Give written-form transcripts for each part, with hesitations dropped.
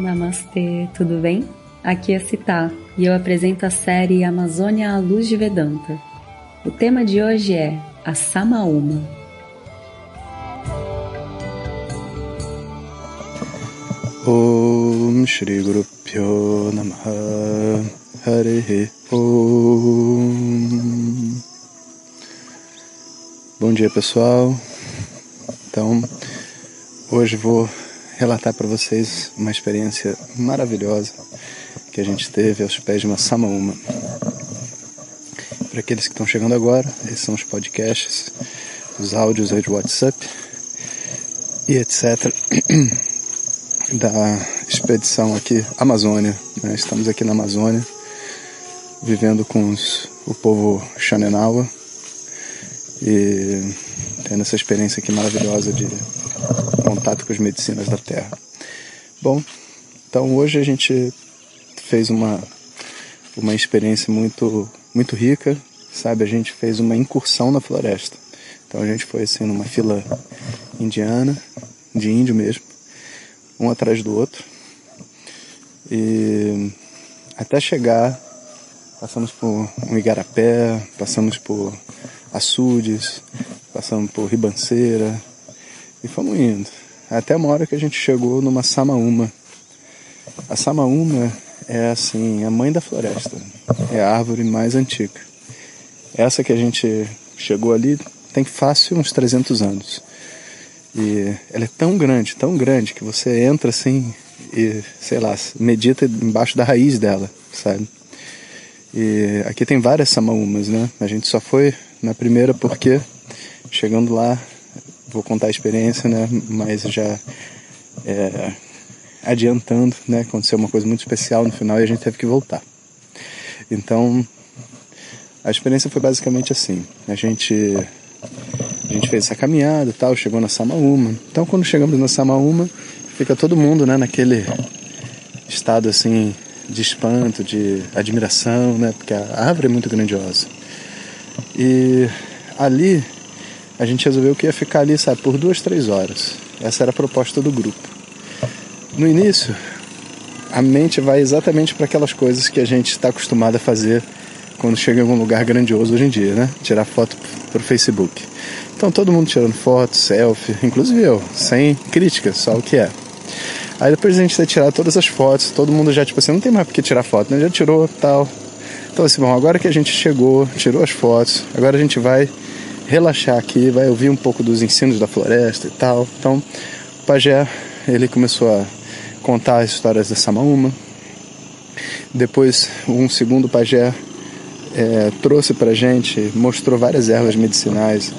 Namastê, tudo bem? Aqui é Sitá e eu apresento a série Amazônia à Luz de Vedanta. O tema de hoje é a Samauma. Om Shri Guru Pranama Namah Hare Om. Bom dia, pessoal. Então, hoje vou relatar para vocês uma experiência maravilhosa que a gente teve aos pés de uma Samauma. Para aqueles que estão chegando agora, esses são os podcasts, os áudios aí de WhatsApp e etc. da expedição aqui, Amazônia. Né? Estamos aqui na Amazônia, vivendo com o povo Xanenawa e tendo essa experiência aqui maravilhosa de contato com as medicinas da terra. Bom, então hoje a gente fez uma experiência muito rica, sabe? A gente fez uma incursão na floresta. Então a gente foi assim numa fila indiana, de índio mesmo, um atrás do outro. E até chegar, passamos por um igarapé, passamos por açudes, passamos por ribanceira e fomos indo. Até uma hora que a gente chegou numa Samauma. A Samauma é assim, a mãe da floresta. É a árvore mais antiga. Essa que a gente chegou ali tem fácil uns 300 anos. E ela é tão grande, que você entra assim e, sei lá, medita embaixo da raiz dela, sabe? E aqui tem várias Samaumas, né? A gente só foi na primeira porque, chegando lá, vou contar a experiência, né? Mas já adiantando, né? Aconteceu uma coisa muito especial no final e a gente teve que voltar. Então, a experiência foi basicamente assim. A gente fez essa caminhada e tal, chegou na Samauma. Então, quando chegamos na Samauma, fica todo mundo, né, naquele estado assim de espanto, de admiração, né? Porque a árvore é muito grandiosa. E ali a gente resolveu que ia ficar ali, sabe, por 2-3 horas. Essa era a proposta do grupo. No início, a mente vai exatamente para aquelas coisas que a gente está acostumado a fazer quando chega em algum lugar grandioso hoje em dia, né? Tirar foto para o Facebook. Então, todo mundo tirando foto, selfie, inclusive eu, sem crítica, só o que é. Aí depois a gente vai tirar todas as fotos, todo mundo já, tipo assim, não tem mais porque tirar foto, né? Já tirou, tal. Então, assim, bom, agora que a gente chegou, tirou as fotos, agora a gente vai relaxar aqui, vai ouvir um pouco dos ensinos da floresta e tal. Então, o pajé, ele começou a contar as histórias da Samauma. Depois, um segundo pajé trouxe pra gente, mostrou várias ervas medicinais,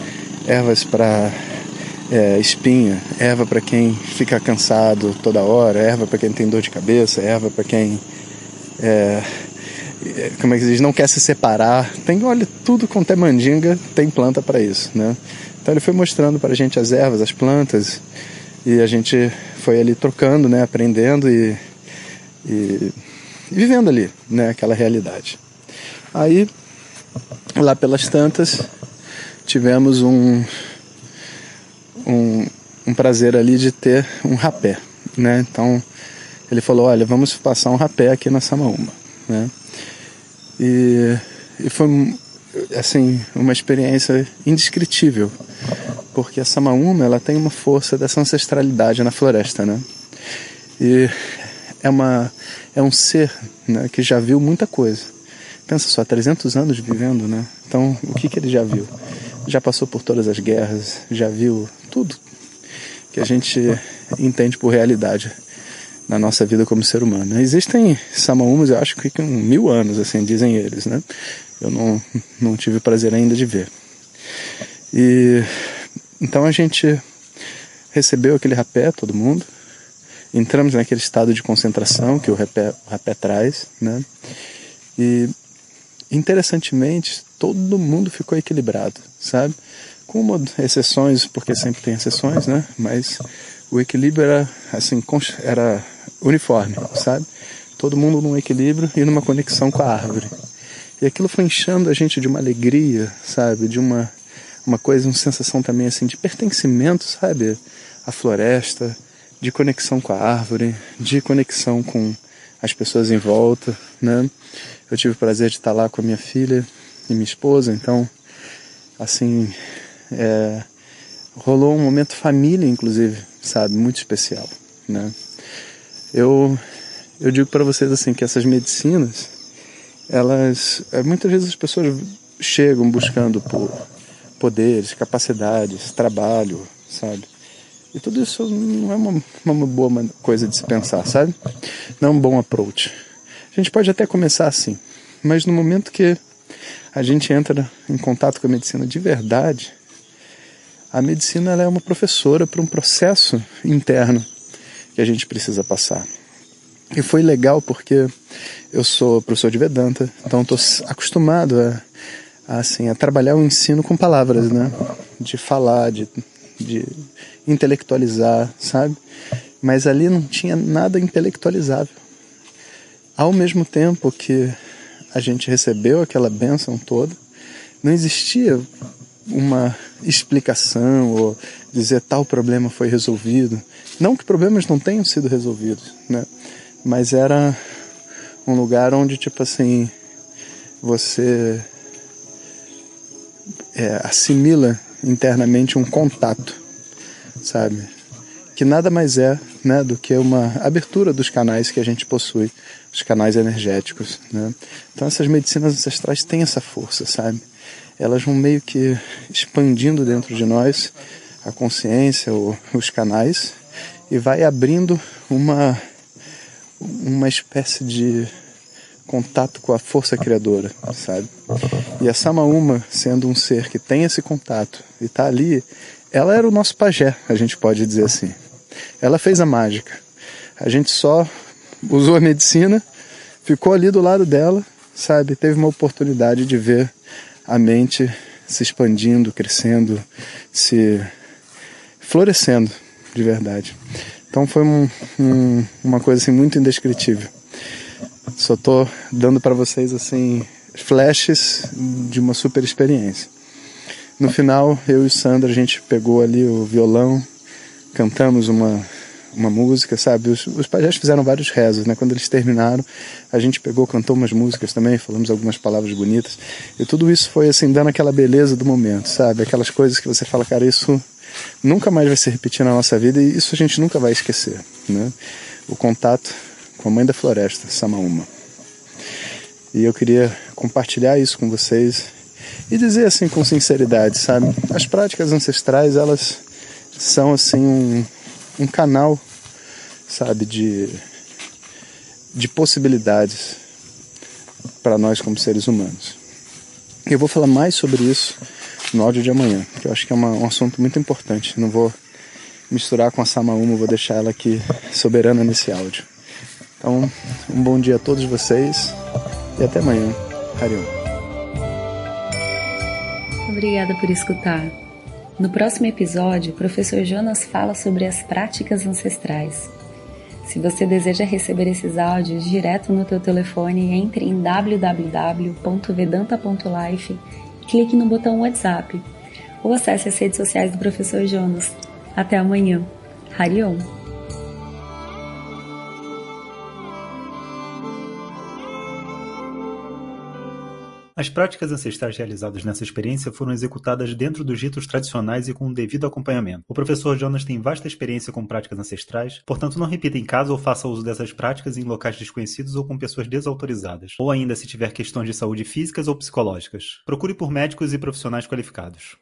ervas para espinha, erva para quem fica cansado toda hora, erva para quem tem dor de cabeça, erva para quem como é que se diz, não quer se separar. Tem, olha, tudo quanto é mandinga tem planta para isso, né? Então ele foi mostrando para a gente as ervas, as plantas, e a gente foi ali trocando, né, aprendendo e vivendo ali, né, aquela realidade. Aí, lá pelas tantas, tivemos um prazer ali de ter um rapé, né? Então ele falou, olha, vamos passar um rapé aqui na Samauma, né? E foi assim uma experiência indescritível, porque a Samauma, ela tem uma força dessa ancestralidade na floresta, né? E é um ser, né, que já viu muita coisa. Pensa só, 300 anos vivendo, né? Então, o que ele já viu? Já passou por todas as guerras, já viu tudo que a gente entende por realidade na nossa vida como ser humano. Existem Samaumas, eu acho que com 1000 anos, assim, dizem eles, né? Eu não tive o prazer ainda de ver. E então a gente recebeu aquele rapé, todo mundo, entramos naquele estado de concentração que o rapé traz, né? E interessantemente, todo mundo ficou equilibrado, sabe? Com exceções, porque sempre tem exceções, né? Mas o equilíbrio era assim, era uniforme, sabe? Todo mundo num equilíbrio e numa conexão com a árvore. E aquilo foi enchendo a gente de uma alegria, sabe? De uma coisa, uma sensação também assim de pertencimento, sabe? A floresta, de conexão com a árvore, de conexão com as pessoas em volta, né? Eu tive o prazer de estar lá com a minha filha e minha esposa, então, assim, rolou um momento família, inclusive, sabe, muito especial, né? Eu digo para vocês, assim, que essas medicinas, elas, muitas vezes as pessoas chegam buscando por poderes, capacidades, trabalho, sabe? E tudo isso não é uma boa coisa de se pensar, sabe? Não é um bom approach. A gente pode até começar assim, mas no momento que a gente entra em contato com a medicina de verdade, a medicina ela é uma professora para um processo interno que a gente precisa passar. E foi legal porque eu sou professor de Vedanta, então estou acostumado a trabalhar o ensino com palavras, né? De falar, de intelectualizar, sabe? Mas ali não tinha nada intelectualizável. Ao mesmo tempo que a gente recebeu aquela bênção toda, não existia uma explicação ou dizer tal problema foi resolvido. Não que problemas não tenham sido resolvidos, né? Mas era um lugar onde, tipo assim, você assimila internamente um contato, sabe? Que nada mais é, né, do que uma abertura dos canais que a gente possui, os canais energéticos, né? Então essas medicinas ancestrais têm essa força, sabe? Elas vão meio que expandindo dentro de nós a consciência, os canais, e vai abrindo uma espécie de contato com a força criadora, sabe? E a Samauma, sendo um ser que tem esse contato e está ali, ela era o nosso pajé, a gente pode dizer assim. Ela fez a mágica. A gente só usou a medicina, ficou ali do lado dela, sabe? Teve uma oportunidade de ver a mente se expandindo, crescendo, se florescendo de verdade. Então foi uma coisa assim, muito indescritível. Só estou dando para vocês assim flashes de uma super experiência. No final, eu e o Sandro, a gente pegou ali o violão, cantamos uma música, sabe? Os pajés fizeram vários rezos, né? Quando eles terminaram, a gente pegou, cantou umas músicas também, falamos algumas palavras bonitas. E tudo isso foi assim, dando aquela beleza do momento, sabe? Aquelas coisas que você fala, cara, isso nunca mais vai se repetir na nossa vida e isso a gente nunca vai esquecer, né? O contato com a mãe da floresta, Samauma. E eu queria compartilhar isso com vocês e dizer assim com sinceridade, sabe? As práticas ancestrais, elas são assim um canal, sabe, de possibilidades para nós como seres humanos. Eu vou falar mais sobre isso no áudio de amanhã, que eu acho que é um assunto muito importante. Não vou misturar com a Samauma, vou deixar ela aqui soberana nesse áudio. Então, um bom dia a todos vocês e até amanhã. Hariom. Obrigada por escutar. No próximo episódio, o professor Jonas fala sobre as práticas ancestrais. Se você deseja receber esses áudios direto no teu telefone, entre em www.vedanta.life, clique no botão WhatsApp ou acesse as redes sociais do professor Jonas. Até amanhã. Hariom. As práticas ancestrais realizadas nessa experiência foram executadas dentro dos ritos tradicionais e com o devido acompanhamento. O professor Jonas tem vasta experiência com práticas ancestrais, portanto não repita em casa ou faça uso dessas práticas em locais desconhecidos ou com pessoas desautorizadas, ou ainda se tiver questões de saúde físicas ou psicológicas. Procure por médicos e profissionais qualificados.